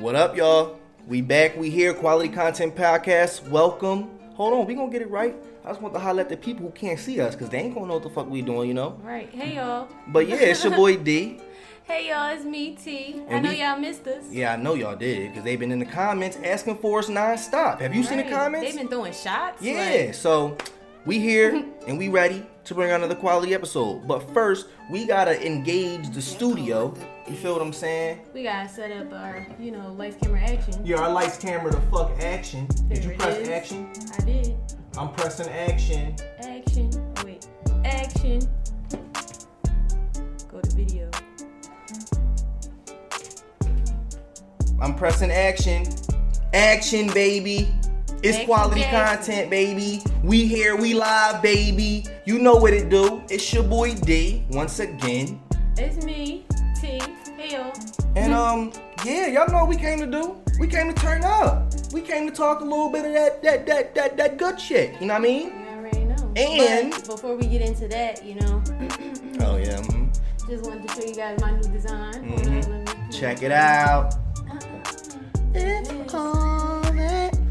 What up, y'all? We back, we here, Quality Content Podcast. Welcome. Hold on, we gonna get it right. I just want to highlight the people who can't see us, because they ain't gonna know what the fuck we doing, you know? Right. Hey, y'all. But yeah, it's your boy D. Hey, y'all, it's me, T. And I know y'all missed us. Yeah, I know y'all did, because they've been in the comments asking for us nonstop. Have you seen the comments? They've been throwing shots. Yeah, so we here, and we ready to bring another quality episode. But first, we gotta engage the studio. You feel what I'm saying? We gotta set up our, lights, camera, action. Yeah, our lights, camera, the fuck action. Did you press action? I did. I'm pressing action. Action. Oh, wait. Action. Go to video. I'm pressing action. Action, baby. It's quality content, baby. We here, we live, baby. You know what it do. It's your boy D, once again. It's me. And y'all know what we came to do. We came to turn up. We came to talk a little bit of that good shit. You know what I mean? You already know. And but before we get into that, Oh yeah. Mm-hmm. Just wanted to show you guys my new design. Mm-hmm. Hold on, check it out.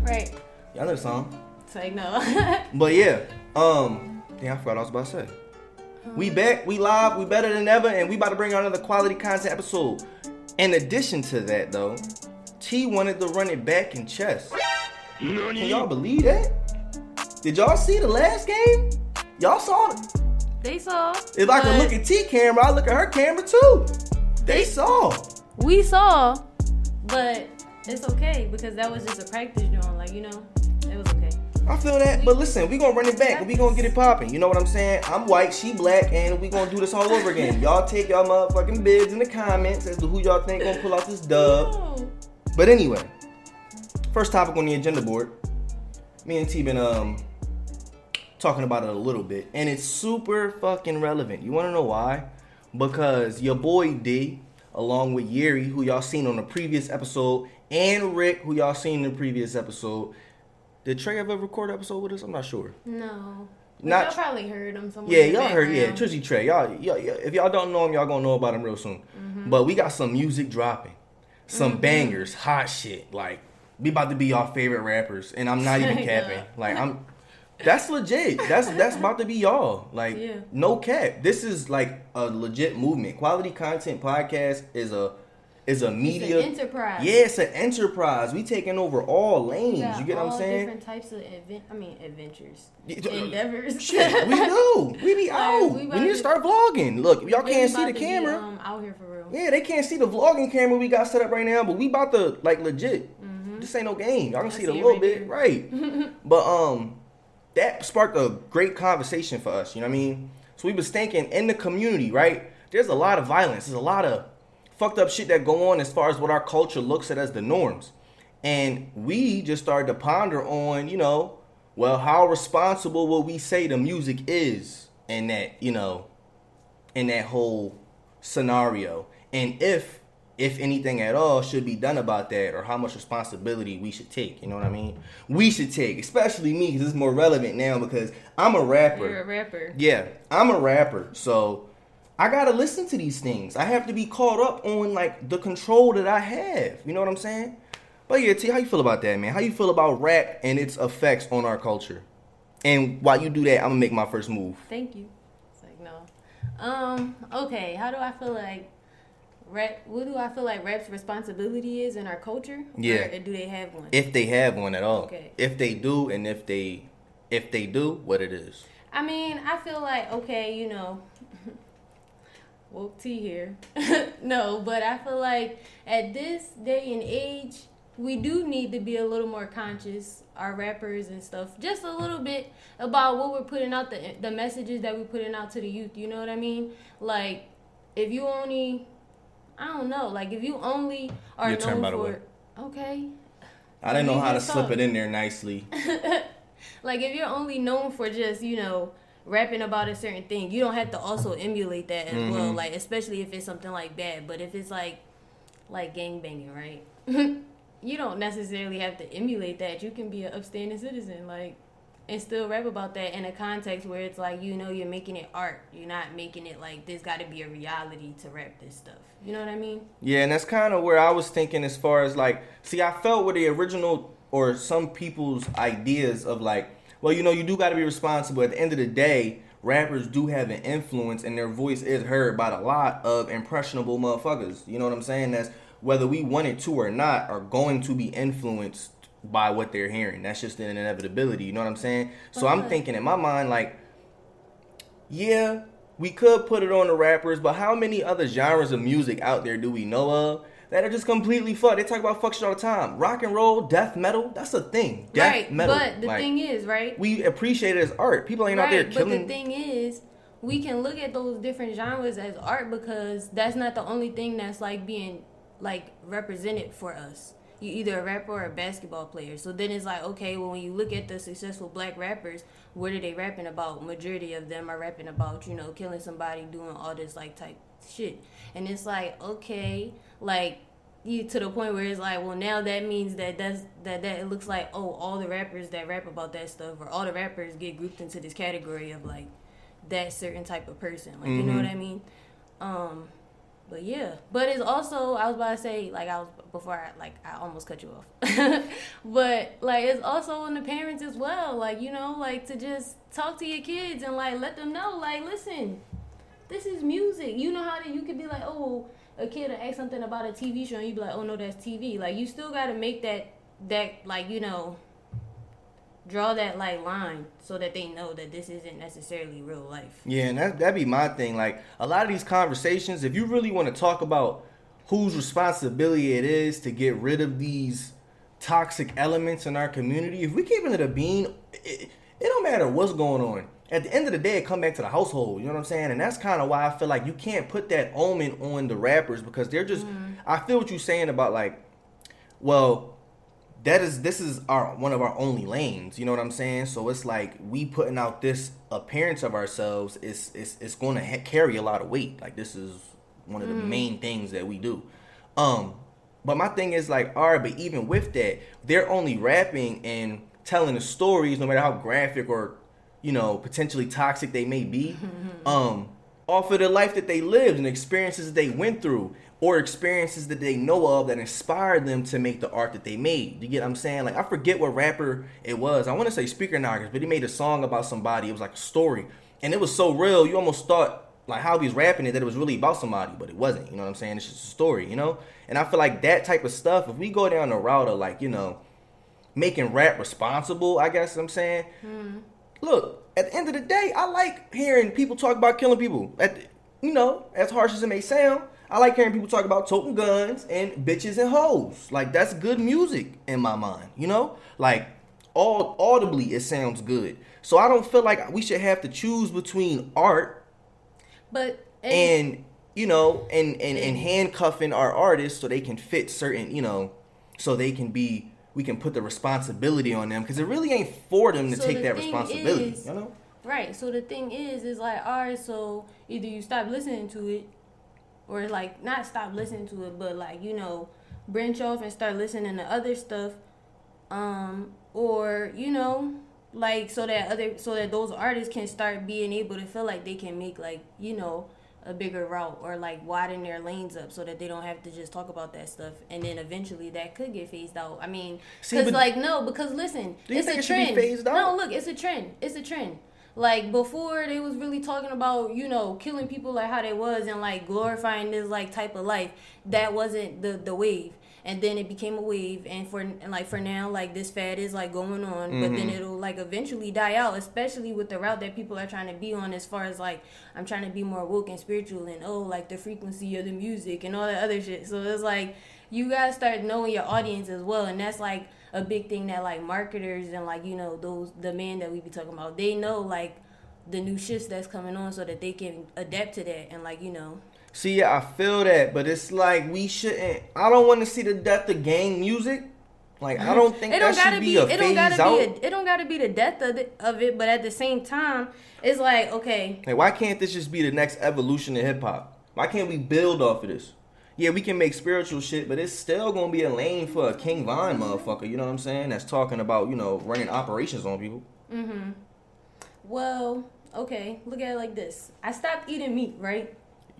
Right. Y'all know the song. It's like no. But yeah. Damn, I forgot what I was about to say. We back, we live, we better than ever, and we about to bring out another quality content episode. In addition to that, though, T wanted to run it back in chess. Can y'all believe that? Did y'all see the last game? Y'all saw it. They saw. If I could look at T camera, I look at her camera too. They saw. We saw, but it's okay because that was just a practice drawing. It was okay. I feel that, but listen, we gonna run it back and we gonna get it popping. You know what I'm saying? I'm white, she black, and we gonna do this all over again. Y'all take y'all motherfucking bids in the comments as to who y'all think gonna pull out this dub. No. But anyway, first topic on the agenda board. Me and T been talking about it a little bit, and it's super fucking relevant. You wanna know why? Because your boy D, along with Yeri, who y'all seen on the previous episode, and Rick, who y'all seen in the previous episode. Did Trey ever record an episode with us? I'm not sure. No. Y'all probably heard him somewhere. Yeah, y'all heard. Yeah, Trizzy Trey. Y'all, if y'all don't know him, y'all gonna know about him real soon. Mm-hmm. But we got some music dropping. Some bangers, hot shit. Like, we about to be our favorite rappers. And I'm not even capping. That's legit. That's about to be y'all. No cap. This is like a legit movement. Quality Content Podcast is a media. It's an enterprise. Yeah, it's an enterprise. We taking over all lanes. You get what I'm saying? Different types of adventures. Endeavors. Shit, we do. We be out. We need to start vlogging. Look, if y'all can't see the camera. Be, out here for real. Yeah, they can't see the vlogging camera we got set up right now, but we about to, legit. Mm-hmm. This ain't no game. Y'all can see it a little bit. Right. But that sparked a great conversation for us. You know what I mean? So we was thinking in the community, right? There's a lot of violence. There's a lot of fucked up shit that go on as far as what our culture looks at as the norms. And we just started to ponder on, how responsible will we say the music is in that, in that whole scenario. And if anything at all should be done about that, or how much responsibility we should take. You know what I mean? We should take, especially me, because it's more relevant now because I'm a rapper. You're a rapper. Yeah, I'm a rapper. So I gotta listen to these things. I have to be caught up on the control that I have. You know what I'm saying? But yeah, T, how you feel about that, man? How you feel about rap and its effects on our culture? And while you do that, I'm gonna make my first move. Thank you. It's no. Okay. How do I feel like rap? What do I feel like rap's responsibility is in our culture? Yeah. Or do they have one? If they have one at all. Okay. If they do, and if they do, what it is. I mean, I feel like woke tea here. No, but I feel like at this day and age, we do need to be a little more conscious, our rappers and stuff, just a little bit about what we're putting out, the messages that we're putting out to the youth, you know what I mean? If you only, if you only are your known turn, by the way. Okay. I didn't know how to slip it in there nicely. If you're only known for just, rapping about a certain thing, you don't have to also emulate that as well, especially if it's something bad. But if it's like gangbanging, right? You don't necessarily have to emulate that. You can be an upstanding citizen. and still rap about that in a context where it's like, you know, you're making it art. You're not making it like there's got to be a reality to rap this stuff. You know what I mean? Yeah, and that's kind of where I was thinking as far as like, see, I felt with the original or some people's ideas of like, well, you know, you do got to be responsible. At the end of the day, rappers do have an influence and their voice is heard by a lot of impressionable motherfuckers. You know what I'm saying? That's whether we wanted to or not are going to be influenced by what they're hearing. That's just an inevitability, you know what I'm saying? So I'm thinking in my mind, like, yeah, we could put it on the rappers, but how many other genres of music out there do we know of that are just completely fucked? They talk about fuck shit all the time. Rock and roll, death metal, that's a thing. Death metal. But the thing is, right? We appreciate it as art. People ain't out there killing. But the thing is, we can look at those different genres as art because that's not the only thing that's like being like represented for us. You either a rapper or a basketball player. So then it's like, okay, well, when you look at the successful black rappers, what are they rapping about? Majority of them are rapping about, you know, killing somebody, doing all this like type shit. And it's like, okay, like you to the point where it's like, well, now that means that it looks like, oh, all the rappers that rap about that stuff or all the rappers get grouped into this category of like that certain type of person. Like, mm-hmm. You know what I mean? But yeah, but it's also, I was about to say, like, I almost cut you off. But, like, it's also on the parents as well. Like, you know, like, to just talk to your kids and, like, let them know, like, listen, this is music. You know how that you could be like, oh, a kid will ask something about a TV show, and you be like, oh, no, that's TV. Like, you still got to make that, like, you know, draw that, like, line so that they know that this isn't necessarily real life. Yeah, and that'd be my thing. Like, a lot of these conversations, if you really want to talk about whose responsibility it is to get rid of these toxic elements in our community, if we keep it a bean, it don't matter what's going on. At the end of the day, it come back to the household. You know what I'm saying? And that's kind of why I feel like you can't put that omen on the rappers because they're just... Mm-hmm. I feel what you're saying about, like, well... This is one of our only lanes, you know what I'm saying? So it's like we putting out this appearance of ourselves is going to carry a lot of weight. Like this is one of the main things that we do. But my thing is like, all right, but even with that, they're only rapping and telling the stories, no matter how graphic or you know potentially toxic they may be, off of the life that they lived and experiences that they went through. Or experiences that they know of that inspired them to make the art that they made. You get what I'm saying? Like, I forget what rapper it was. I want to say Speaker Knockers, but he made a song about somebody. It was like a story. And it was so real, you almost thought, like, how he's rapping it, that it was really about somebody. But it wasn't, you know what I'm saying? It's just a story, you know? And I feel like that type of stuff, if we go down the route of, like, you know, making rap responsible, I guess I'm saying. Mm. Look, at the end of the day, I like hearing people talk about killing people. You know, as harsh as it may sound, I like hearing people talk about toting guns and bitches and hoes. Like, that's good music in my mind, you know? Like, all audibly, it sounds good. So I don't feel like we should have to choose between art and you know, and handcuffing our artists so they can fit certain, you know, so they can be, we can put the responsibility on them. Because it really ain't for them to take that responsibility, you know? Right. So the thing is like, all right, so either you stop listening to it, or, like, not stop listening to it, but, like, you know, branch off and start listening to other stuff. Or, you know, like, so that those artists can start being able to feel like they can make, like, you know, a bigger route or, like, widen their lanes up so that they don't have to just talk about that stuff. And then eventually that could get phased out. I mean, because, listen, it's a trend. No, look, it's a trend. It's a trend. Like, before, they was really talking about, you know, killing people like how they was and, like, glorifying this, like, type of life. That wasn't the wave. And then it became a wave. And, for now, like, this fad is, like, going on. Mm-hmm. But then it'll, like, eventually die out, especially with the route that people are trying to be on as far as, like, I'm trying to be more woke and spiritual and, oh, like, the frequency of the music and all that other shit. So it's, like, you got to start knowing your audience as well. And that's, like... a big thing that like marketers and like you know those the men that we be talking about, they know like the new shifts that's coming on so that they can adapt to that and like you know. See, yeah, I feel that, but it's like we shouldn't. I don't want to see the death of gang music. Like I don't think that should be a phase out. It don't gotta be the death of it, but at the same time, it's like okay. Like why can't this just be the next evolution of hip hop? Why can't we build off of this? Yeah, we can make spiritual shit, but it's still going to be a lane for a King Von motherfucker, you know what I'm saying? That's talking about, you know, running operations on people. Mm-hmm. Well, okay, look at it like this. I stopped eating meat, right?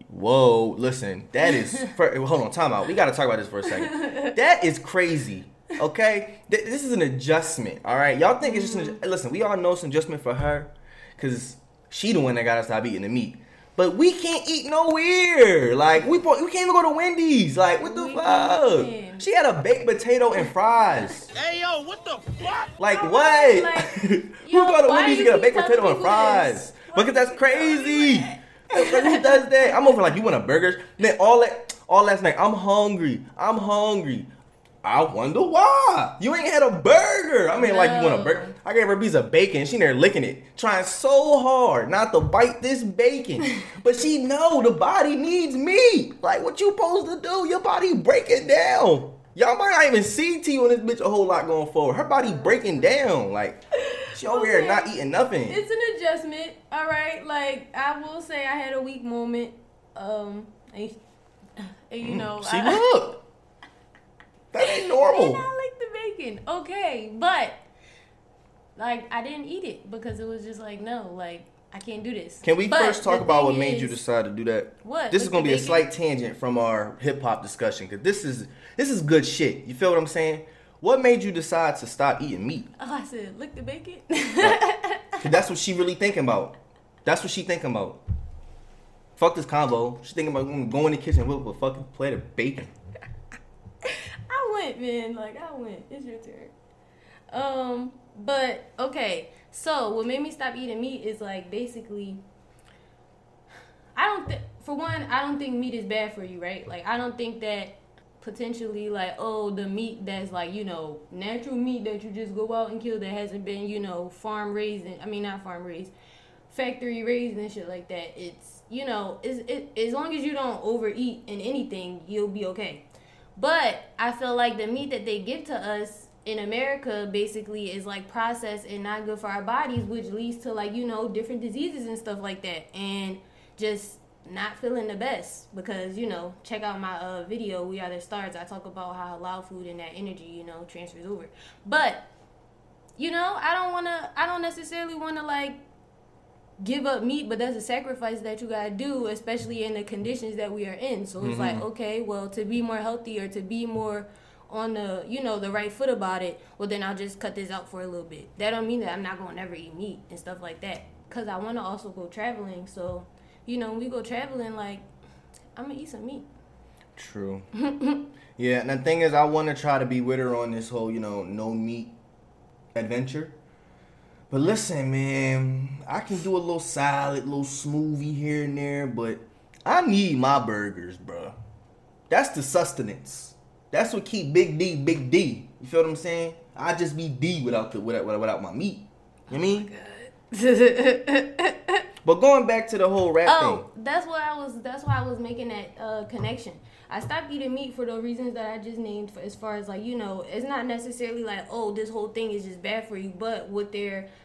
Whoa, listen, that is... hold on, time out. We got to talk about this for a second. That is crazy, okay? This is an adjustment, all right? Y'all think it's just an... Listen, we all know it's an adjustment for her because she the one that got us to stop eating the meat. But we can't eat nowhere. Like, we can't even go to Wendy's. Like, what the fuck? She had a baked potato and fries. Hey, yo, what the fuck? Like, what? Like, yo, who go to Wendy's to get a baked potato and fries? Because that's crazy. Like, who does that? I'm over like, you want a burger? Then all last night, I'm hungry. I wonder why. You ain't had a burger. I mean, no. Like, you want a burger? I gave her a piece of bacon. She there licking it. Trying so hard not to bite this bacon. But she know the body needs meat. Like, what you supposed to do? Your body breaking down. Y'all might not even see T on this bitch a whole lot going forward. Her body breaking down. Like, she over here not eating nothing. It's an adjustment, all right? Like, I will say I had a weak moment. And you know. She looked. That ain't normal. And I like the bacon. Okay, but like I didn't eat it because it was just like no, like I can't do this. Can we first talk about what made you decide to do that? What? This is gonna be a slight tangent from our hip hop discussion because this is good shit. You feel what I'm saying? What made you decide to stop eating meat? Oh, I said, lick the bacon. Right. That's what she really thinking about. That's what she thinking about. Fuck this combo. She thinking about going in the kitchen with a fucking plate of bacon. I went. It's your turn. But okay. So what made me stop eating meat is like basically, I don't think meat is bad for you, right? Like I don't think that potentially like the meat that's like natural meat that you just go out and kill that hasn't been farm raised and factory raised and shit like that. It's as long as you don't overeat in anything, you'll be okay. But I feel like the meat that they give to us in America basically is like processed and not good for our bodies, which leads to like, different diseases and stuff like that. And just not feeling the best because, check out my video, We Are the Stars. I talk about how halal food and that energy, transfers over. But, I don't necessarily want to like give up meat, but that's a sacrifice that you gotta do, especially in the conditions that we are in. So it's like, okay, well, to be more healthy or to be more on the the right foot about it, well then I'll just cut this out for a little bit. That don't mean that I'm not gonna never eat meat and stuff like that, because I want to also go traveling. So when we go traveling, like I'm gonna eat some meat. True. Yeah, and the thing is, I want to try to be with her on this whole no meat adventure. But listen, man, I can do a little salad, little smoothie here and there, but I need my burgers, bro. That's the sustenance. That's what keep Big D. You feel what I'm saying? I just be D without my meat. You know what I mean? God. But going back to the whole rap thing. That's why I was making that connection. I stopped eating meat for the reasons that I just named, as far as like, it's not necessarily like, this whole thing is just bad for you, but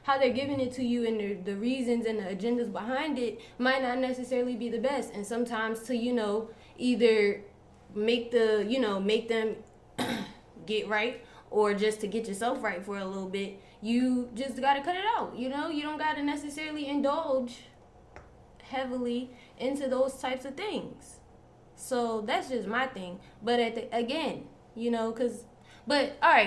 how they're giving it to you and the reasons and the agendas behind it might not necessarily be the best. And sometimes to, either make the, make them get right, or just to get yourself right for a little bit, you just got to cut it out. You don't got to necessarily indulge heavily into those types of things. So that's just my thing. But all right,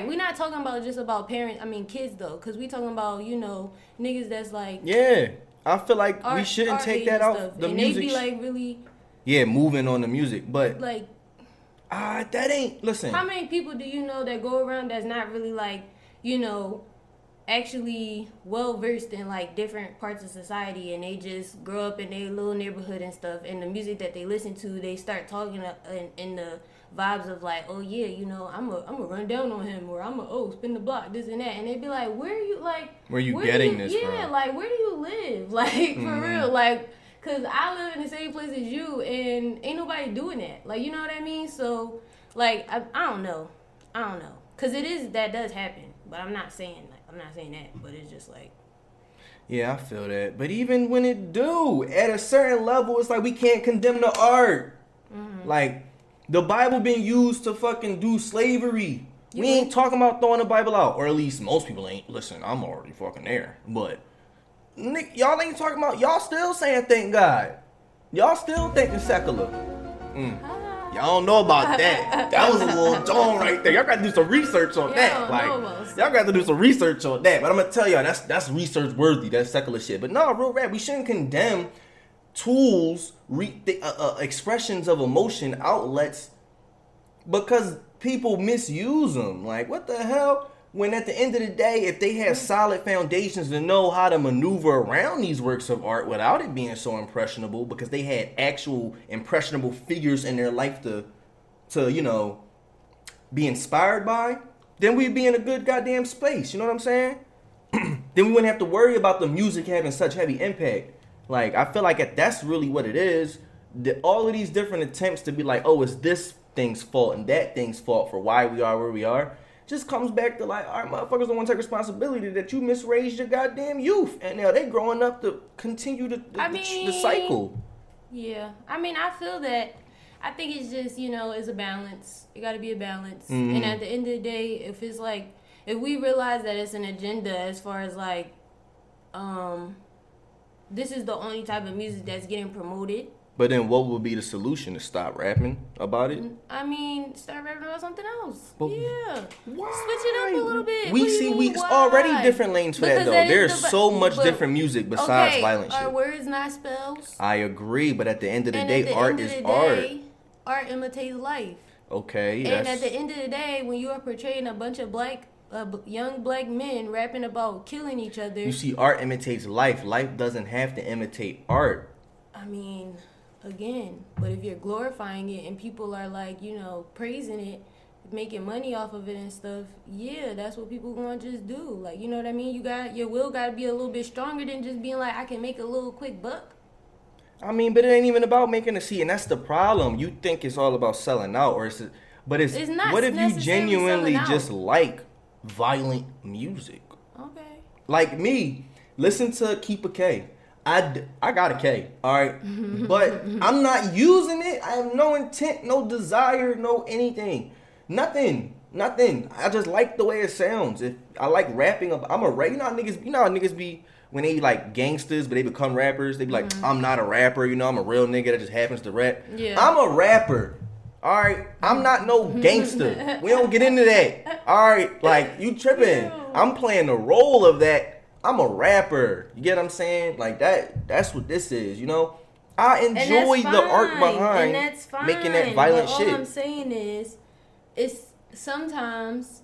we're not talking about just about parents. I mean, kids though, because we talking about niggas that's like, yeah, I feel like we shouldn't take that out stuff. The and music. They be like really, yeah, moving on the music, but like, that ain't listen. How many people do you know that go around that's not really like actually well versed in like different parts of society, and they just grow up in their little neighborhood and stuff, and the music that they listen to, they start talking in the vibes of like, I'm gonna run down on him, or I'm gonna spin the block, this and that, and they be like, where are you getting this from? Like, where do you live, like, for real, like, cause I live in the same place as you and ain't nobody doing that, like, you know what I mean? So like I don't know, cause that does happen, but I'm not saying that, but it's just like... Yeah, I feel that. But even when it do, at a certain level, it's like we can't condemn the art. Like, the Bible being used to fucking do slavery. We ain't talking about throwing the Bible out, or at least most people ain't. Listen, I'm already fucking there. But y'all ain't talking about, y'all still saying thank God. Y'all still thinking secular. Y'all don't know about that. That was a little dome right there. Y'all got to do some research on that. Like, y'all got to do some research on that. But I'm going to tell y'all, that's research worthy. That's secular shit. But no, real rap, we shouldn't condemn tools, expressions of emotion, outlets, because people misuse them. Like, what the hell? When at the end of the day, if they have solid foundations to know how to maneuver around these works of art without it being so impressionable, because they had actual impressionable figures in their life to you know, be inspired by, then we'd be in a good goddamn space. You know what I'm saying? Then we wouldn't have to worry about the music having such heavy impact. Like, I feel like that's really what it is. All of these different attempts to be like, oh, it's this thing's fault and that thing's fault for why we are where we are, just comes back to like, all right, motherfuckers don't want to take responsibility that you misraised your goddamn youth. And now they growing up to continue the cycle. Yeah. I mean, I feel that. I think it's just, you know, it's a balance. It got to be a balance. Mm-hmm. And at the end of the day, if it's like, if we realize that it's an agenda as far as like, this is the only type of music that's getting promoted. But then what would be the solution? To stop rapping about it? I mean, start rapping about something else. But yeah. Why? Switch it up a little bit. It's already different lanes for that, though. There's so much different music besides violent shit. Our words, not spells. I agree, but at the end of the day, art is art. Art imitates life. Okay, yes. And at the end of the day, when you are portraying a bunch of young black men rapping about killing each other. You see, art imitates life. Life doesn't have to imitate art. I mean... Again, but if you're glorifying it and people are like, you know, praising it, making money off of it and stuff, yeah, that's what people gonna just do. Like, you know what I mean? You got your will gotta be a little bit stronger than just being like, I can make a little quick buck. I mean, but it ain't even about making a C, and that's the problem. You think it's all about selling out, but it's not. What if you genuinely just like violent music? Okay. Like me, listen to Keep a K. I got a K, all right? But I'm not using it. I have no intent, no desire, no anything. Nothing. I just like the way it sounds. If I like rapping. I'm a rapper. You know how niggas be, when they like gangsters, but they become rappers, they be like, I'm not a rapper. You know, I'm a real nigga that just happens to rap. Yeah. I'm a rapper, all right? I'm not no gangster. We don't get into that, all right? Like, you tripping. Ew. I'm playing the role of that. I'm a rapper. You get what I'm saying? Like, that's what this is, you know? I enjoy the art behind making that violent shit. All I'm saying is, it's sometimes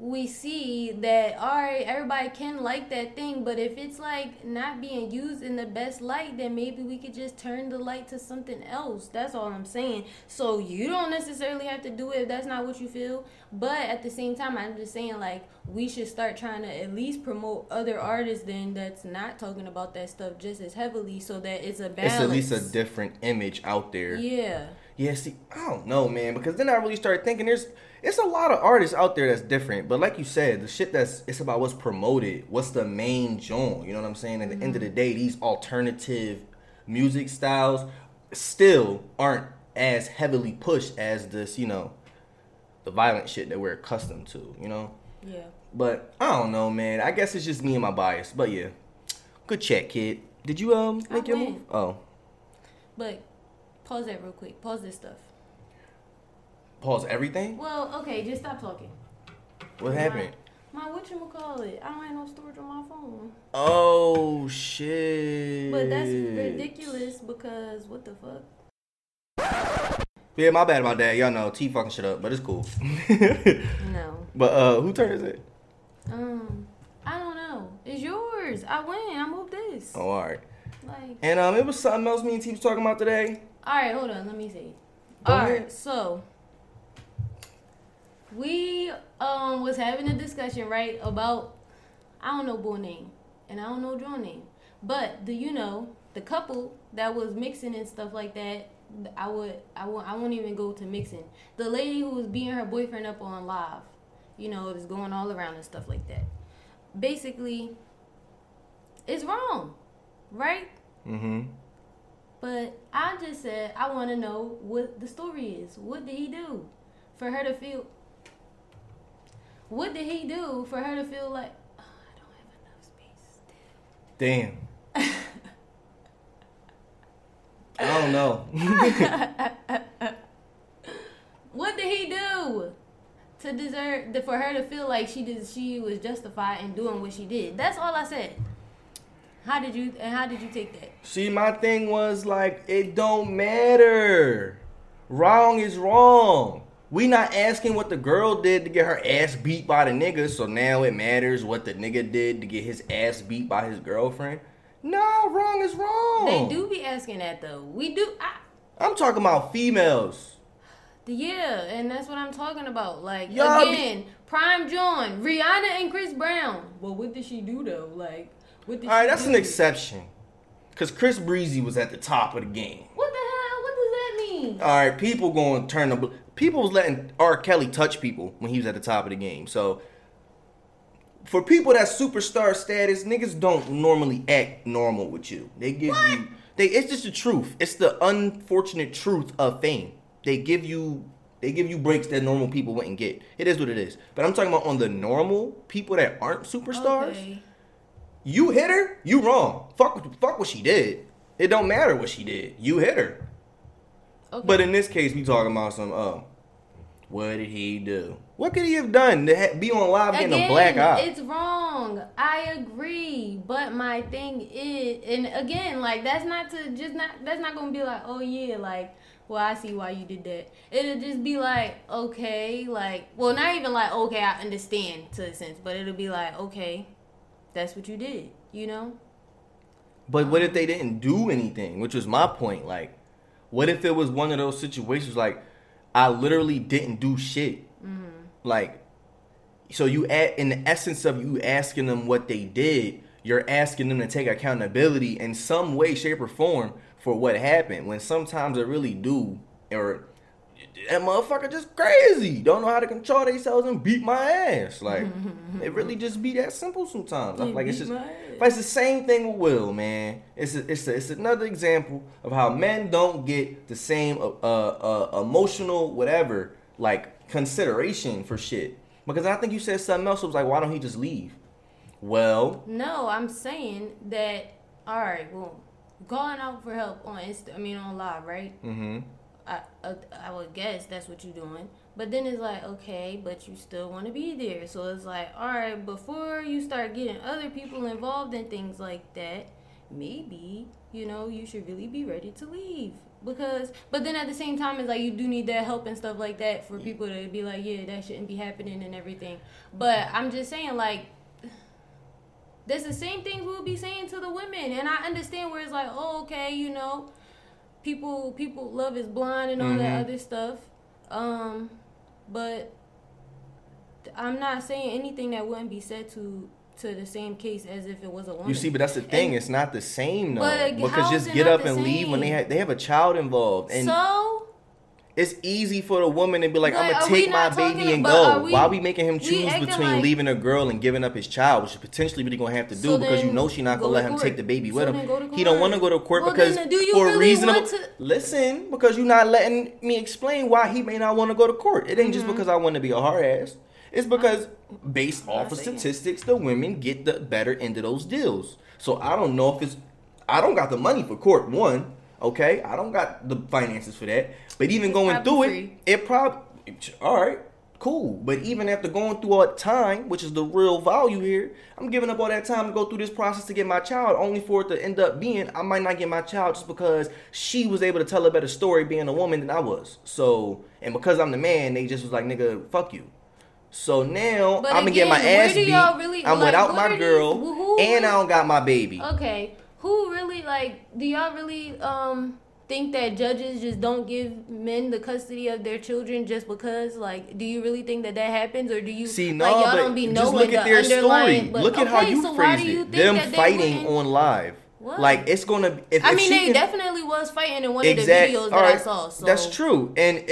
we see that, all right, everybody can like that thing, but if it's, like, not being used in the best light, then maybe we could just turn the light to something else. That's all I'm saying. So you don't necessarily have to do it if that's not what you feel, but at the same time, I'm just saying, like, we should start trying to at least promote other artists then that's not talking about that stuff just as heavily, so that it's a balance. It's at least a different image out there. Yeah. Yeah, see, I don't know, man, because then I really started thinking it's a lot of artists out there that's different, but like you said, the shit it's about what's promoted, what's the main genre, you know what I'm saying? At the end of the day, these alternative music styles still aren't as heavily pushed as this, you know, the violent shit that we're accustomed to, you know? Yeah. But I don't know, man. I guess it's just me and my bias, but yeah. Good chat, kid. Did you make your move? Oh. But... Pause that real quick. Pause this stuff. Pause everything? Well, okay, just stop talking. What happened? My whatchamacallit. I don't have no storage on my phone. Oh, shit. But that's ridiculous because what the fuck? Yeah, my bad about that. Y'all know, T fucking shit up, but it's cool. No. But who turn is it? I don't know. It's yours. I win. I moved this. Oh, all right. Like, and it was something else me and T was talking about today. All right, hold on. Let me see. All right, so we was having a discussion, right, about, I don't know boy name, and I don't know Joe name. But, do you know, the couple that was mixing and stuff like that, I won't even go to mixing. The lady who was beating her boyfriend up on live, you know, it was going all around and stuff like that. Basically, it's wrong, right? Mm-hmm. But I just said, I want to know what the story is. What did he do for her to feel? What did he do for her to feel like, oh, I don't have enough space? Damn. I don't know. What did he do to deserve for her to feel like she was justified in doing what she did? That's all I said. How did you take that? See, my thing was like, it don't matter. Wrong is wrong. We not asking what the girl did to get her ass beat by the nigga, so now it matters what the nigga did to get his ass beat by his girlfriend. Nah, wrong is wrong. They do be asking that though. We do. I'm talking about females. Yeah, and that's what I'm talking about. Like, y'all again, Prime John, Rihanna and Chris Brown. Well, what did she do though? Like, what did? All right, that's an exception, cause Chris Breezy was at the top of the game. What the hell? What does that mean? All right, people going to turn the. People was letting R. Kelly touch people when he was at the top of the game. So, for people that superstar status, niggas don't normally act normal with you. They give what? You... It's just the truth. It's the unfortunate truth of fame. They give you breaks that normal people wouldn't get. It is what it is. But I'm talking about on the normal people that aren't superstars. Okay. You hit her, you wrong. Fuck what she did. It don't matter what she did. You hit her. Okay. But in this case, we talking about some, what did he do? What could he have done to be on live again, getting a black eye? It's wrong. I agree. But my thing is, and again, like, that's not going to be like, oh yeah, like, well, I see why you did that. It'll just be like, okay, like, well, not even like, okay, I understand to a sense, but it'll be like, okay, that's what you did, you know? But what if they didn't do anything, which was my point, like, what if it was one of those situations like, I literally didn't do shit? Mm-hmm. Like, so you in the essence of you asking them what they did, you're asking them to take accountability in some way, shape, or form for what happened. When sometimes they really do, or that motherfucker just crazy, don't know how to control themselves and beat my ass. Like, it really just be that simple sometimes. I feel like it's just, but it's the same thing with Will, man. It's another example of how men don't get the same emotional whatever, like, consideration for shit. Because I think you said something else. It was like, why don't he just leave? Well, no, I'm saying that. All right, well, going out for help on Insta, I mean on live, right? Mm-hmm. I would guess that's what you're doing. But then it's like, okay, but you still want to be there. So it's like, all right, before you start getting other people involved in things like that, maybe, you know, you should really be ready to leave. Because, but then at the same time, it's like you do need that help and stuff like that for people to be like, yeah, that shouldn't be happening and everything. But I'm just saying, like, that's the same things we'll be saying to the women. And I understand where it's like, oh, okay, you know, People, love is blind and all that other stuff. But I'm not saying anything that wouldn't be said to the same case as if it was a woman. You see, but that's the thing. And it's not the same, though. Because just get up and leave when they have a child involved. And so? It's easy for the woman to be like, I'm going to take my baby and go. Why are we making him choose between leaving a girl and giving up his child, which is potentially what he's going to have to do because you know she's not going to let him take the baby with him. He don't want to go to court because for a reasonable... Listen, because you're not letting me explain why he may not want to go to court. It ain't just because I want to be a hard ass. It's because based off of statistics, the women get the better end of those deals. So I don't know if it's... I don't got the money for court, one. Okay, I don't got the finances for that. But even going through it probably... All right, cool. But even after going through all that time, which is the real value here, I'm giving up all that time to go through this process to get my child, only for it to end up being, I might not get my child just because she was able to tell a better story being a woman than I was. So, and because I'm the man, they just was like, nigga, fuck you. So now, but I'm going to get my ass beat. Really, I'm like, without my girl, and I don't got my baby. Okay. Who really, like, do y'all really think that judges just don't give men the custody of their children just because, like, do you really think that happens? Or do you, see, no, like, y'all don't be knowing the underlying... Just look at their story. But, look at how you phrased it. Them fighting on live. What? Like, it's going to... I mean, they definitely was fighting in one of the videos that I saw. So. That's true. And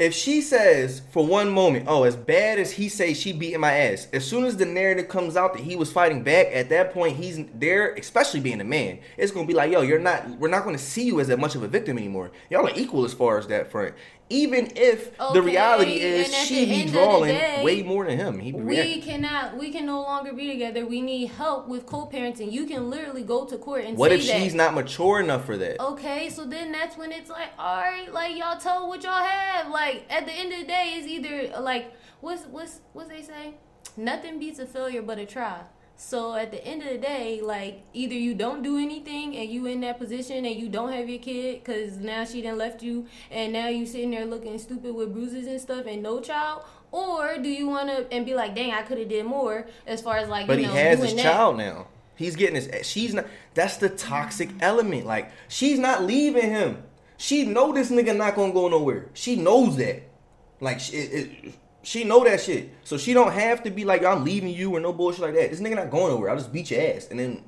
if she says for one moment, oh, as bad as he says she beating my ass, as soon as the narrative comes out that he was fighting back, at that point he's there, especially being a man, it's gonna be like, yo, we're not gonna see you as that much of a victim anymore. Y'all are equal as far as that front. Even if the reality is she be drawing way more than him. We can no longer be together. We need help with co-parenting. You can literally go to court and say that. What if she's not mature enough for that? Okay, so then that's when it's like, all right, like, y'all tell what y'all have. Like, at the end of the day, it's either, like, what's they say? Nothing beats a failure but a try. So at the end of the day, like, either you don't do anything and you in that position and you don't have your kid because now she done left you and now you sitting there looking stupid with bruises and stuff and no child, or do you want to and be like, dang, I could have did more as far as, like, but you know, but he has his child now. He's getting his, she's not, that's the toxic element. Like, she's not leaving him. She know this nigga not going to go nowhere. She knows that. Like, she know that shit. So she don't have to be like, I'm leaving you or no bullshit like that. This nigga not going nowhere. I'll just beat your ass and then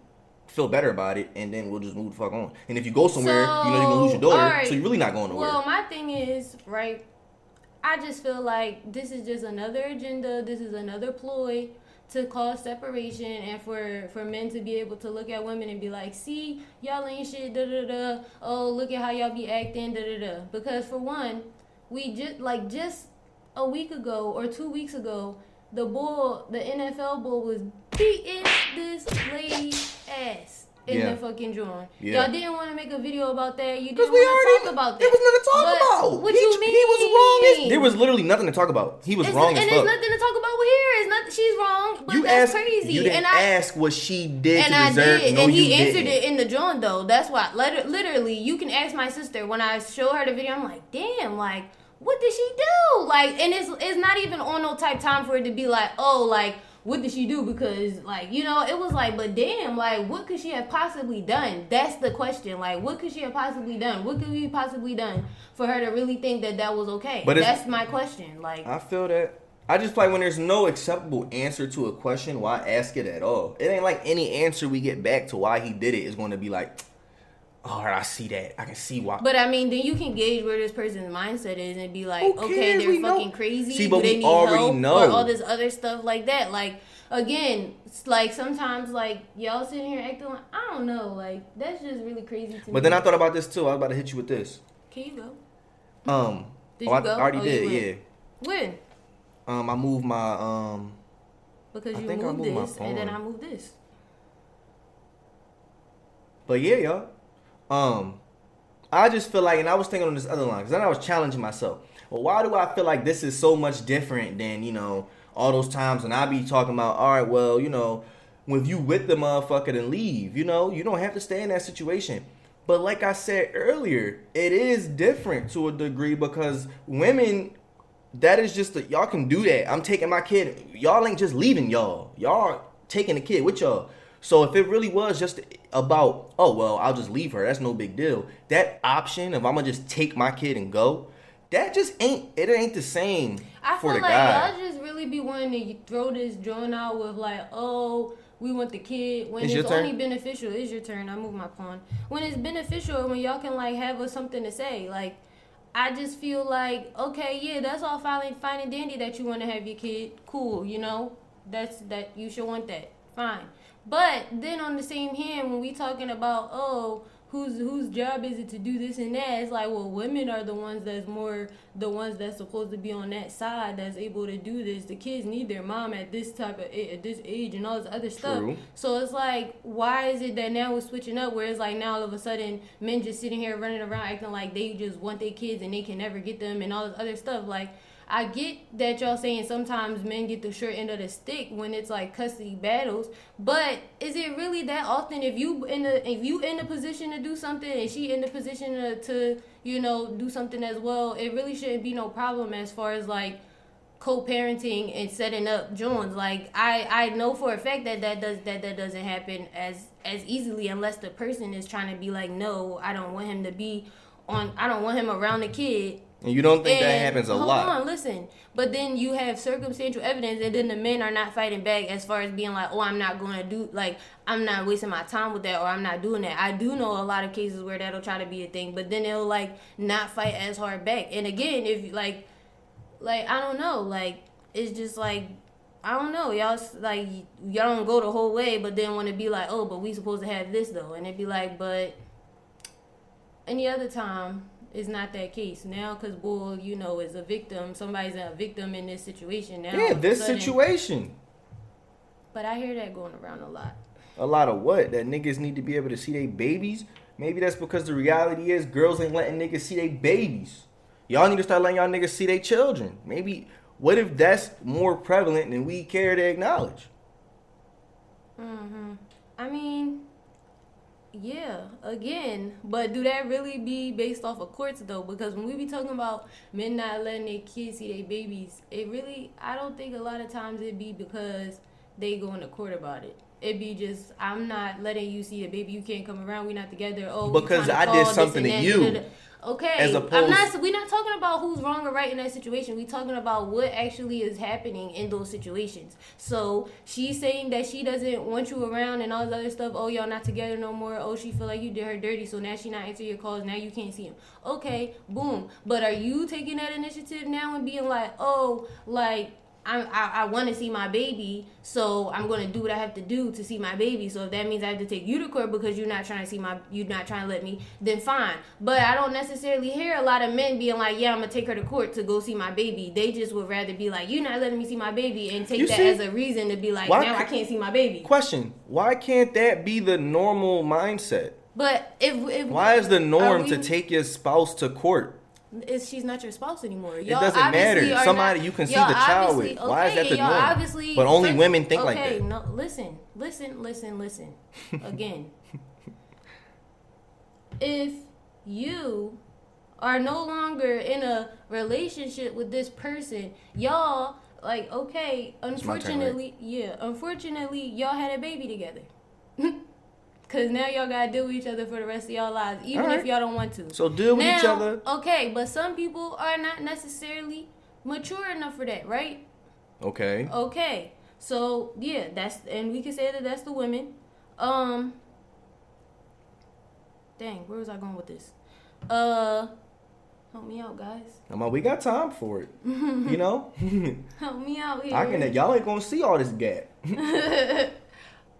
feel better about it. And then we'll just move the fuck on. And if you go somewhere, so, you know you're going to lose your daughter. Right. So you're really not going nowhere. Well, my thing is, right, I just feel like this is just another agenda. This is another ploy to cause separation and for men to be able to look at women and be like, see, y'all ain't shit, da-da-da. Oh, look at how y'all be acting, da-da-da. Because for one, we just a week ago or 2 weeks ago, the NFL bull was beating this lady's ass in the fucking drawing. Yeah. Y'all didn't want to make a video about that. You didn't want to talk about that. There was nothing to talk about. What you mean? He was wrong. There was literally nothing to talk about. He was wrong as fuck. And there's nothing to talk about with here. It's not, she's wrong, but that's crazy. You didn't ask what she did to deserve. And I did. And he answered it in the drawing, though. That's why. Literally, you can ask my sister. When I show her the video, I'm like, damn, like, what did she do? Like, and it's not even on no type time for it to be like, oh, like, what did she do? Because, like, you know, it was like, but damn, like, what could she have possibly done? That's the question. Like, what could she have possibly done? What could we possibly done for her to really think that that was okay? But that's my question. Like, I feel that. I just feel like when there's no acceptable answer to a question, why ask it at all? It ain't like any answer we get back to why he did it is going to be like, all right, I see that. I can see why. But, I mean, then you can gauge where this person's mindset is and be like, okay, they're fucking crazy. See, but we already know. Or all this other stuff like that. Like, again, it's like sometimes, like, y'all sitting here acting like, I don't know. Like, that's just really crazy to me. But then I thought about this, too. I was about to hit you with this. Can you go? Did you go? I already did, yeah. When? I moved my, Because you moved this, and then I moved this. But, yeah, y'all. I just feel like, and I was thinking on this other line, because then I was challenging myself. Well, why do I feel like this is so much different than, you know, all those times when I be talking about, all right, well, you know, when you with the motherfucker, then leave, you know, you don't have to stay in that situation. But like I said earlier, it is different to a degree because women, that is just, y'all can do that. I'm taking my kid. Y'all ain't just leaving y'all. Y'all taking the kid with y'all. So if it really was just about, oh, well, I'll just leave her, that's no big deal. That option of I'm going to just take my kid and go, that just ain't the same for the guy. I feel like y'all just really be wanting to throw this joint out with like, oh, we want the kid. When it's only beneficial, it's your turn. I move my pawn. When it's beneficial, when y'all can like have us something to say, like, I just feel like, okay, yeah, that's all fine and dandy that you want to have your kid. Cool, you know, that you should want that. Fine. But then on the same hand, when we talking about, oh, whose job is it to do this and that, it's like, well, women are the ones that's more the ones that's supposed to be on that side that's able to do this. The kids need their mom at this type of at this age and all this other stuff. True. So it's like, why is it that now we're switching up where it's like now all of a sudden men just sitting here running around acting like they just want their kids and they can never get them and all this other stuff? Like, I get that y'all saying sometimes men get the short end of the stick when it's like custody battles, but is it really that often? If you in the position to do something and she in the position to you know do something as well, it really shouldn't be no problem as far as like co-parenting and setting up joints. Like I know for a fact that doesn't happen as easily unless the person is trying to be like, no, I don't want him to be on. I don't want him around the kid. And you don't think that happens a lot. Hold on, listen. But then you have circumstantial evidence, and then the men are not fighting back as far as being like, oh, I'm not going to do, like, I'm not wasting my time with that, or I'm not doing that. I do know a lot of cases where that'll try to be a thing, but then they'll, like, not fight as hard back. And again, if, like, I don't know, like, it's just, like, I don't know. Y'all, like, y'all don't go the whole way, but then want to be like, oh, but we supposed to have this, though. And it'd be like, but any other time, It's not that case now because Bull, you know, is a victim. Somebody's a victim in this situation now. Yeah, this situation. But I hear that going around a lot. A lot of what? That niggas need to be able to see their babies? Maybe that's because the reality is girls ain't letting niggas see their babies. Y'all need to start letting y'all niggas see their children. Maybe, what if that's more prevalent than we care to acknowledge? Mm-hmm. I mean, yeah, again, but do that really be based off of courts, though? Because when we be talking about men not letting their kids see their babies, it really, I don't think a lot of times it be because they going to court about it. It be just, I'm not letting you see a baby. You can't come around. We're not together. Oh, because I did something to you. Okay, as opposed, we're not talking about who's wrong or right in that situation. We're talking about what actually is happening in those situations. So she's saying that she doesn't want you around and all the other stuff. Oh, y'all not together no more. Oh, she feel like you did her dirty, so now she not answering your calls. Now you can't see him. Okay, boom. But are you taking that initiative now and being like, oh, like, I want to see my baby, so I'm going to do what I have to do to see my baby. So if that means I have to take you to court because you're not trying to see you're not trying to let me, then fine. But I don't necessarily hear a lot of men being like, yeah, I'm going to take her to court to go see my baby. They just would rather be like, you're not letting me see my baby, and take that as a reason to be like, now I can't see my baby. Question, why can't that be the normal mindset? But if why is the norm to take your spouse to court? She's not your spouse anymore. Y'all, it doesn't matter. Somebody you can see the child with. Okay, why is that the norm? But only women think like that. Okay, no, listen. Again. If you are no longer in a relationship with this person, y'all, like, okay, unfortunately, y'all had a baby together. Because now y'all got to deal with each other for the rest of y'all lives, even if y'all don't want to. So deal with each other. Okay, but some people are not necessarily mature enough for that, right? Okay. So, yeah, and we can say that that's the women. Dang, where was I going with this? Help me out, guys. I'm like, we got time for it, you know? Help me out here. Y'all ain't going to see all this gap.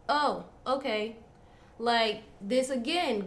Oh, okay. Like, this, again,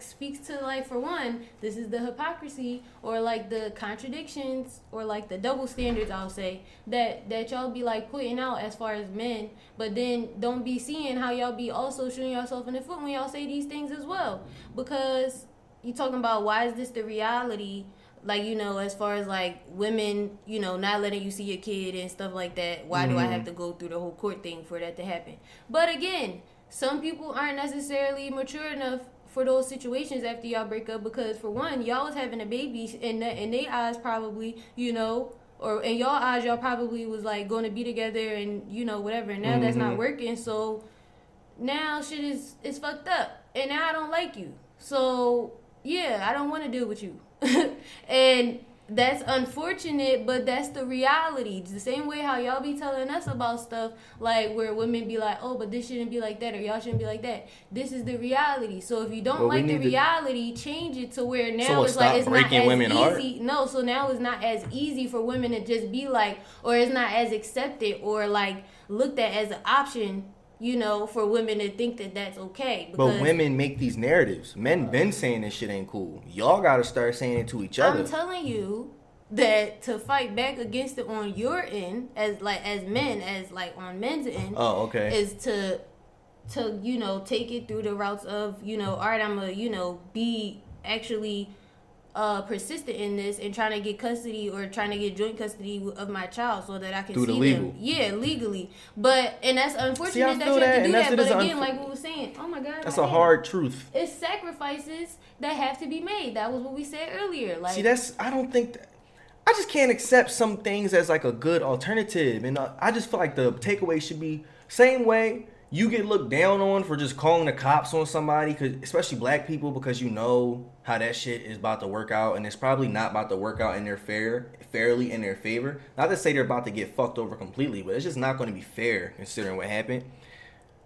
speaks to, like, for one, this is the hypocrisy or, like, the contradictions or, like, the double standards, I'll say, that y'all be, like, putting out as far as men, but then don't be seeing how y'all be also shooting yourself in the foot when y'all say these things as well. Because you talking about why is this the reality, like, you know, as far as, like, women, you know, not letting you see your kid and stuff like that. Why do I have to go through the whole court thing for that to happen? But, again, some people aren't necessarily mature enough for those situations after y'all break up because, for one, y'all was having a baby, and in their eyes probably, you know, or in y'all eyes, y'all probably was, like, going to be together and, you know, whatever. And now that's not working, so now shit is fucked up, and now I don't like you. So, yeah, I don't want to deal with you. And that's unfortunate, but that's the reality. It's the same way how y'all be telling us about stuff, like where women be like, oh, but this shouldn't be like that, or y'all shouldn't be like that. This is the reality. So if you don't like the reality, change it to where now it's like it's not as easy. No, so now it's not as easy for women to just be like, or it's not as accepted or like looked at as an option, you know, for women to think that that's okay. But women make these narratives. Men been saying this shit ain't cool. Y'all got to start saying it to each other. I'm telling you that to fight back against it on your end, as men, on men's end. Oh, okay. Is to you know, take it through the routes of, you know, all right, I'm going to, you know, be actually persistent in this and trying to get custody or trying to get joint custody of my child so that I can see them. Yeah, legally. But, and that's unfortunate that you have to do that. But again, like we were saying, oh my God. That's a hard truth. It's sacrifices that have to be made. That was what we said earlier. Like, see, I just can't accept some things as like a good alternative. And I just feel like the takeaway should be same way you get looked down on for just calling the cops on somebody, especially black people, because you know how that shit is about to work out, and it's probably not about to work out in their fairly in their favor. Not to say they're about to get fucked over completely, but it's just not going to be fair considering what happened.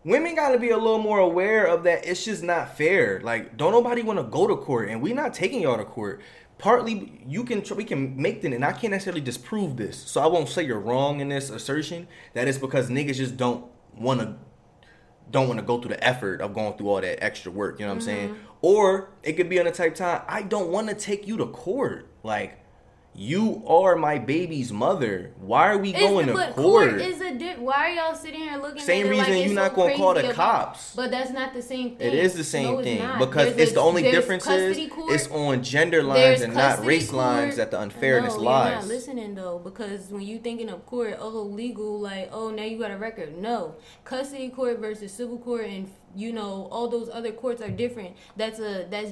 Women got to be a little more aware of that. It's just not fair. Like, don't nobody want to go to court, and we're not taking y'all to court. Partly, we can make them, and I can't necessarily disprove this, so I won't say you're wrong in this assertion, that it's because niggas just don't want to don't want to go through the effort of going through all that extra work. You know what I'm saying? Or it could be on a type time, I don't want to take you to court. Like, you are my baby's mother. Why are we going to court? Is a why are y'all sitting here looking same at it like same reason you're not going to call the cops. But that's not the same thing. It is the same thing. Not. Because there's the only difference is it's on gender lines and not race lines that the unfairness lies. You're not listening, though, because when you thinking of court, oh, legal, like, oh, now you got a record. No. Custody court versus civil court and, you know, all those other courts are different. That's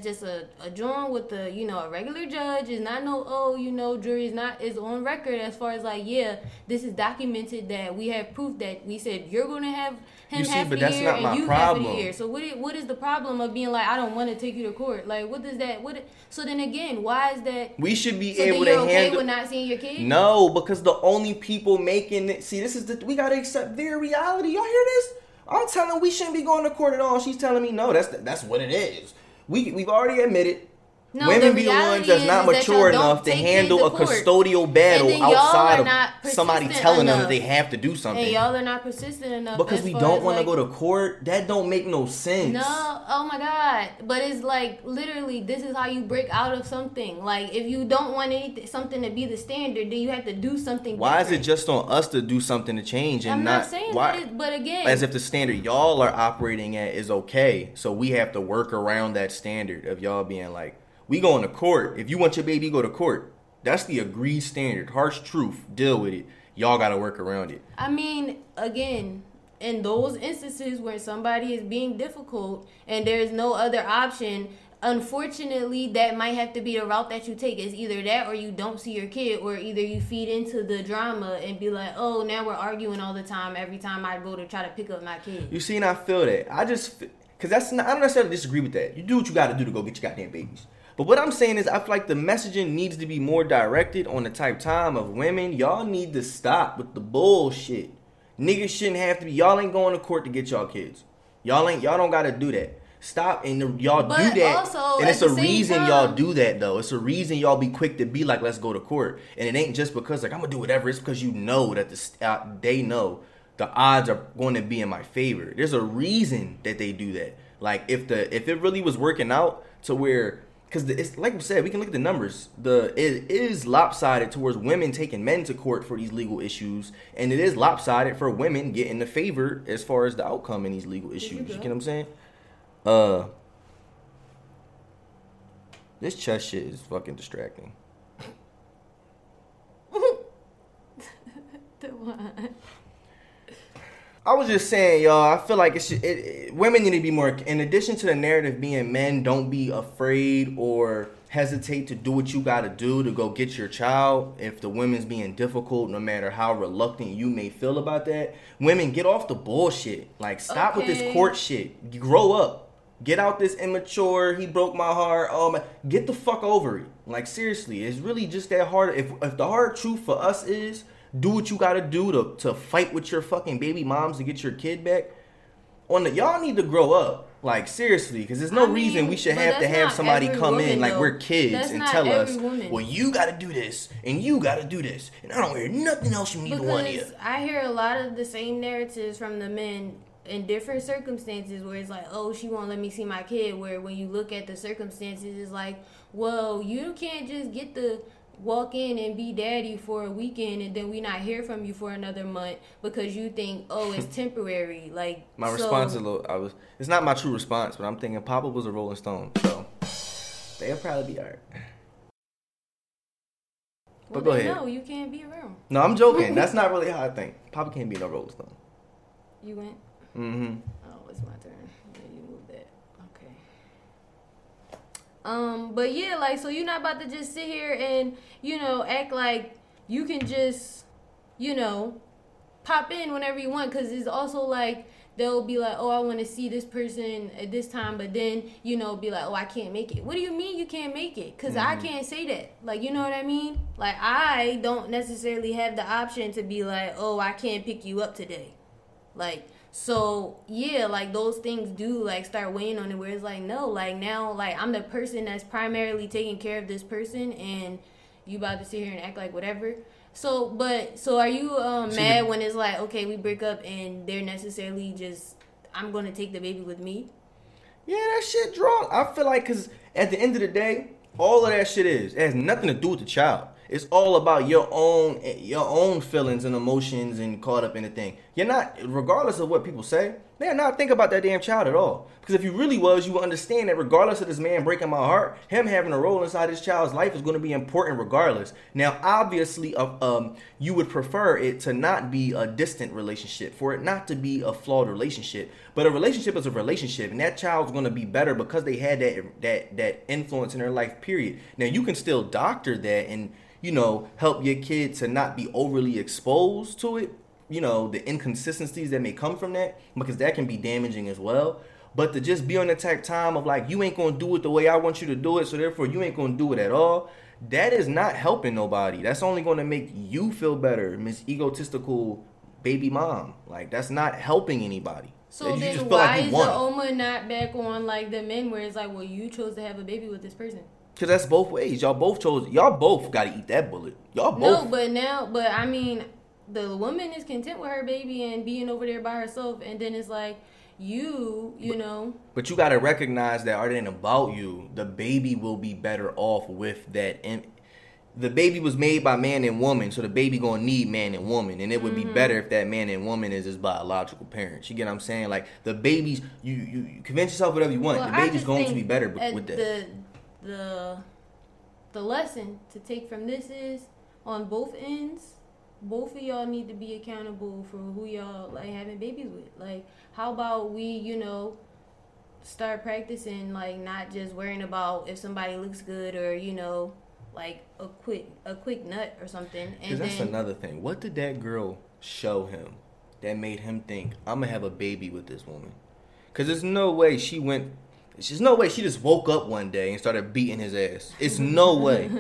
just a drawing with the, you know, a regular judge. It's not no, oh, you know, jury is on record as far as like, yeah, this is documented that we have proof that we said you're going to have him you see, half but the that's year not my and you problem. Half the year. So what is the problem of being like, I don't want to take you to court? Like, what does that, what? So then again, why is that? We should be so able to handle. So you're okay with not seeing your kids? No, because the only people making it, see, this is the, we got to accept their reality. Y'all hear this? I'm telling her we shouldn't be going to court at all. She's telling me no. That's what it is. We've already admitted no, women be the ones that's not mature that enough to handle a custodial battle outside of somebody telling them that they have to do something. And y'all are not persistent enough because we don't want to go to court. That don't make no sense. No, oh my God! But it's like literally, this is how you break out of something. Like if you don't want anything, something to be the standard, then you have to do something. Why different. Is it just on us to do something to change and I'm not saying why, that? It, but again, as if the standard y'all are operating at is okay, so we have to work around that standard of y'all being like. We going to court. If you want your baby, go to court. That's the agreed standard. Harsh truth. Deal with it. Y'all got to work around it. I mean, again, in those instances where somebody is being difficult and there's no other option, unfortunately, that might have to be the route that you take. It's either that or you don't see your kid or either you feed into the drama and be like, oh, now we're arguing all the time every time I go to try to pick up my kid. You see, and I feel that. Because that's not, I don't necessarily disagree with that. You do what you got to do to go get your goddamn babies. But what I'm saying is I feel like the messaging needs to be more directed on the type time of women. Y'all need to stop with the bullshit. Niggas shouldn't have to be. Y'all ain't going to court to get y'all kids. Y'all don't got to do that. Stop and y'all but do that. Also, and it's a reason time, y'all do that, though. It's a reason y'all be quick to be like, let's go to court. And it ain't just because, like, I'm going to do whatever. It's because you know that they know the odds are going to be in my favor. There's a reason that they do that. Like, if it really was working out to where... Because it's like we said, we can look at the numbers. It is lopsided towards women taking men to court for these legal issues, and it is lopsided for women getting the favor as far as the outcome in these legal issues. You get what I'm saying? This chest shit is fucking distracting. The one. I was just saying, y'all, I feel like women need to be more, in addition to the narrative being men, don't be afraid or hesitate to do what you got to do to go get your child. If the women's being difficult, no matter how reluctant you may feel about that, women, get off the bullshit. Like, stop with this court shit. Grow up. Get out this immature, he broke my heart, oh my, get the fuck over it. Like, seriously, it's really just that hard. If the hard truth for us is, do what you gotta do to fight with your fucking baby moms to get your kid back. Y'all need to grow up, like seriously, because there's no reason we should have to have somebody come in like we're kids and tell us, well, you gotta do this and you gotta do this, and I don't hear nothing else from either one of you. I hear a lot of the same narratives from the men in different circumstances where it's like, oh, she won't let me see my kid. Where when you look at the circumstances, it's like, well, you can't just get the. Walk in and be daddy for a weekend and then we not hear from you for another month because you think, oh, it's temporary. Like my response is a little it's not my true response, but I'm thinking Papa was a Rolling Stone, so they'll probably be alright. But go ahead. No, you can't be around. No, I'm joking. That's not really how I think. Papa can't be no Rolling Stone. You went? Mm-hmm. Oh, it's my turn. But yeah, like, so you're not about to just sit here and, you know, act like you can just, you know, pop in whenever you want. Because it's also like, they'll be like, oh, I want to see this person at this time. But then, you know, be like, oh, I can't make it. What do you mean you can't make it? Because I can't say that. Like, you know what I mean? Like, I don't necessarily have the option to be like, oh, I can't pick you up today. Like... So, yeah, like, those things do, like, start weighing on it where it's like, no, like, now, like, I'm the person that's primarily taking care of this person, and you about to sit here and act like whatever. So, but, so are you mad when it's like, okay, we break up, and they're necessarily just I'm going to take the baby with me. Yeah, that shit drunk. I feel like, because at the end of the day, all of that shit is. It has nothing to do with the child. It's all about your own feelings and emotions and caught up in the thing. You're not, regardless of what people say, man, not think about that damn child at all. Because if you really was, you would understand that regardless of this man breaking my heart, him having a role inside this child's life is going to be important regardless. Now, obviously, you would prefer it to not be a distant relationship, for it not to be a flawed relationship. But a relationship is a relationship, and that child's going to be better because they had that influence in their life, period. Now, you can still doctor that and, you know, help your kid to not be overly exposed to it, you know, the inconsistencies that may come from that, because that can be damaging as well. But to just be on the type time of like, you ain't going to do it the way I want you to do it, so therefore you ain't going to do it at all, that is not helping nobody. That's only going to make you feel better, Miss Egotistical Baby Mom. Like, that's not helping anybody. So then why is the Oma not back on like the men where it's like, well, you chose to have a baby with this person? Because that's both ways. Y'all both got to eat that bullet. Y'all both. No, but I mean, the woman is content with her baby and being over there by herself. And then it's like, you know. But you got to recognize that it ain't about you. The baby will be better off with that. And the baby was made by man and woman. So the baby going to need man and woman. And it would be better if that man and woman is his biological parents. You get what I'm saying? Like, the babies, you convince yourself whatever you want. Well, the baby's going to be better with that. The lesson to take from this is, on both ends, both of y'all need to be accountable for who y'all like having babies with. Like, how about we, you know, start practicing like not just worrying about if somebody looks good or, you know, like a quick nut or something. Because that's another thing. What did that girl show him that made him think, I'm gonna have a baby with this woman? Because there's no way she went. There's no way she just woke up one day and started beating his ass. It's no way.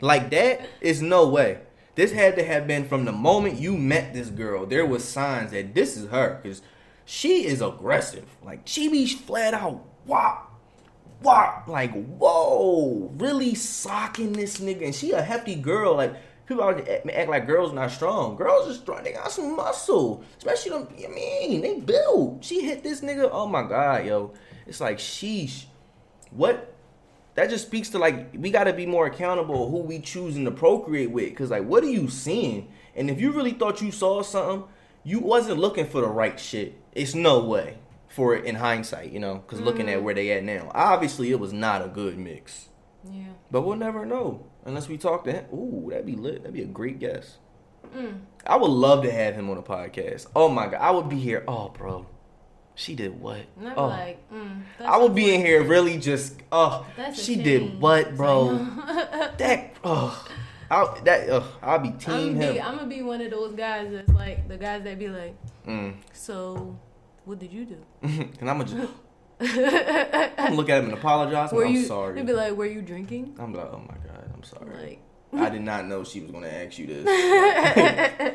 Like that, it's no way. This had to have been from the moment you met this girl. There was signs that this is her. Because she is aggressive. Like, she be flat out wop. Like, whoa, really socking this nigga. And she a hefty girl. Like, people always act like girls not strong. Girls are strong. They got some muscle. Especially them, I mean, they build. She hit this nigga. Oh, my God, yo. It's like, sheesh, what? That just speaks to, like, we got to be more accountable who we choosing to procreate with. Because, like, what are you seeing? And if you really thought you saw something, you wasn't looking for the right shit. It's no way for it in hindsight, you know, because looking at where they at now. Obviously, it was not a good mix. Yeah. But we'll never know unless we talk to him. Ooh, that'd be lit. That'd be a great guest. I would love to have him on a podcast. Oh, my God. I would be here. Oh, bro. She did what? Oh. Like, I would be in here really just, oh, she did what, bro? That, oh, I'll be team him. I'm going to be one of those guys that's like, the guys that be like, so, what did you do? And I'm going to just, I'm look at him and apologize, and I'm sorry. They'd be like, were you drinking? I'm like, oh my God, I'm sorry. Like, I did not know she was going to ask you this.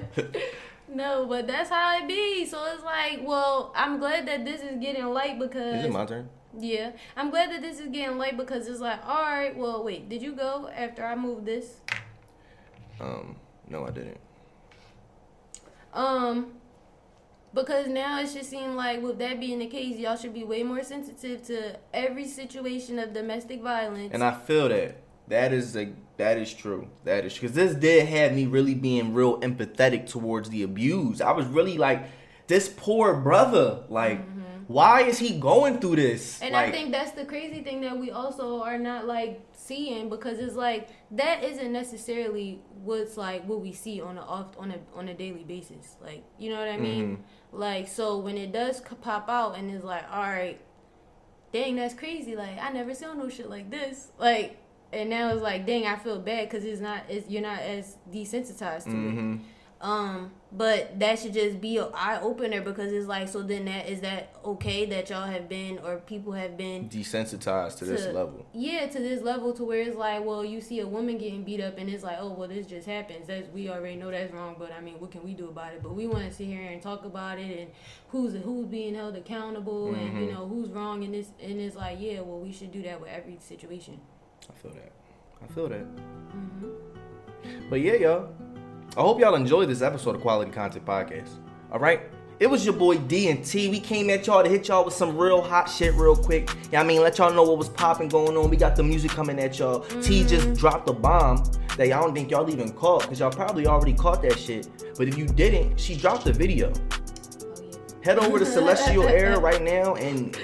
No, but that's how it be. So it's like, well, I'm glad that this is getting light because... Is it my turn? Yeah. I'm glad that this is getting light because it's like, all right, well, wait, did you go after I moved this? No, I didn't. Because now it should seem like, with that being the case, y'all should be way more sensitive to every situation of domestic violence. And I feel that. That is true. That is true. Because this did have me really being real empathetic towards the abused. I was really like, this poor brother. Like, why is he going through this? And like, I think that's the crazy thing that we also are not like seeing, because it's like, that isn't necessarily what's like what we see on a daily basis. Like, you know what I mean? Like, so when it does pop out and it's like, all right, dang, that's crazy. Like, I never saw no shit like this. Like. And now it's like, dang, I feel bad because you're not as desensitized to it. But that should just be an eye opener, because it's like, so then is that okay that y'all have been, or people have been desensitized to this level? Yeah, to this level, to where it's like, well, you see a woman getting beat up and it's like, oh, well, this just happens. We already know that's wrong, but I mean, what can we do about it? But we want to sit here and talk about it, and who's being held accountable, and you know who's wrong in this. And it's like, yeah, well, we should do that with every situation. I feel that. But yeah, y'all, I hope y'all enjoyed this episode of Quality Content Podcast. All right? It was your boy D&T. We came at y'all to hit y'all with some real hot shit real quick. Yeah, I mean, let y'all know what was popping going on. We got the music coming at y'all. T just dropped a bomb that y'all don't think y'all even caught, because y'all probably already caught that shit. But if you didn't, she dropped a video. Head over to Celestial Air right now and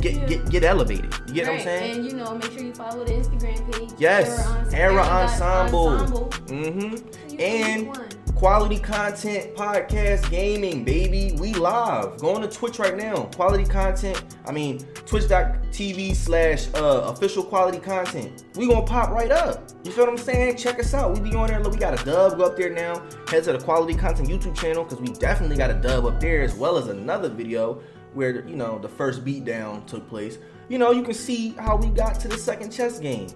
get elevated. You get what I'm saying? And, you know, make sure you follow the Instagram page. Yes. Era Ensemble. Mm-hmm. And... quality content, podcast, gaming, baby. We live. Go on to Twitch right now. Quality content. I mean, twitch.tv/official quality content. We gonna pop right up. You feel what I'm saying? Check us out. We be on there. Look, we got a dub. Go up there now. Head to the Quality Content YouTube channel, because we definitely got a dub up there, as well as another video where, you know, the first beatdown took place. You know, you can see how we got to the second chess game.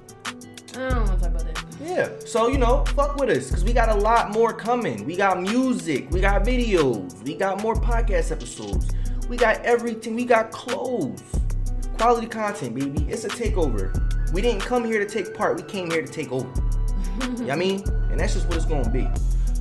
I don't want to talk about that. Yeah, so, you know, fuck with us, because we got a lot more coming. We got music, we got videos, we got more podcast episodes. We got everything, we got clothes. Quality content, baby. It's a takeover. We didn't come here to take part, we came here to take over. You know what I mean? And that's just what it's going to be.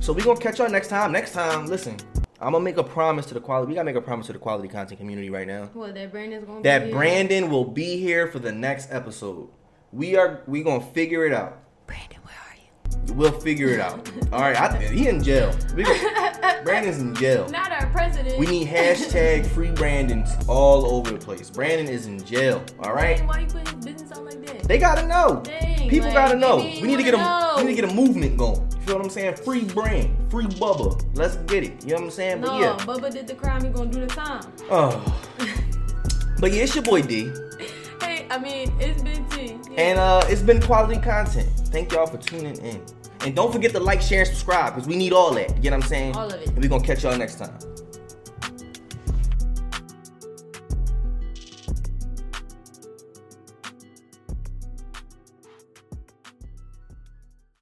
So we're going to catch y'all next time. Next time, listen, I'm going to make a promise to the quality. We got to make a promise to the quality content community right now. What, that Brandon's going to be here? That Brandon will be here for the next episode. We gonna figure it out. Brandon, where are you? We'll figure it out. All right, he in jail. Brandon's in jail. Not our president. We need #FreeBrandons all over the place. Brandon is in jail. All right. Dang, why you putting his business out like that? They gotta know. Dang, people gotta know. We need to get a movement going. You know what I'm saying? Free Brand, free Bubba. Let's get it. You know what I'm saying? No, but yeah. Bubba did the crime. He gonna do the time. Oh. But yeah, it's your boy D. I mean, it's been T. Yeah. And it's been quality content. Thank y'all for tuning in. And don't forget to like, share, and subscribe, because we need all that. You know what I'm saying? All of it. And we're going to catch y'all next time.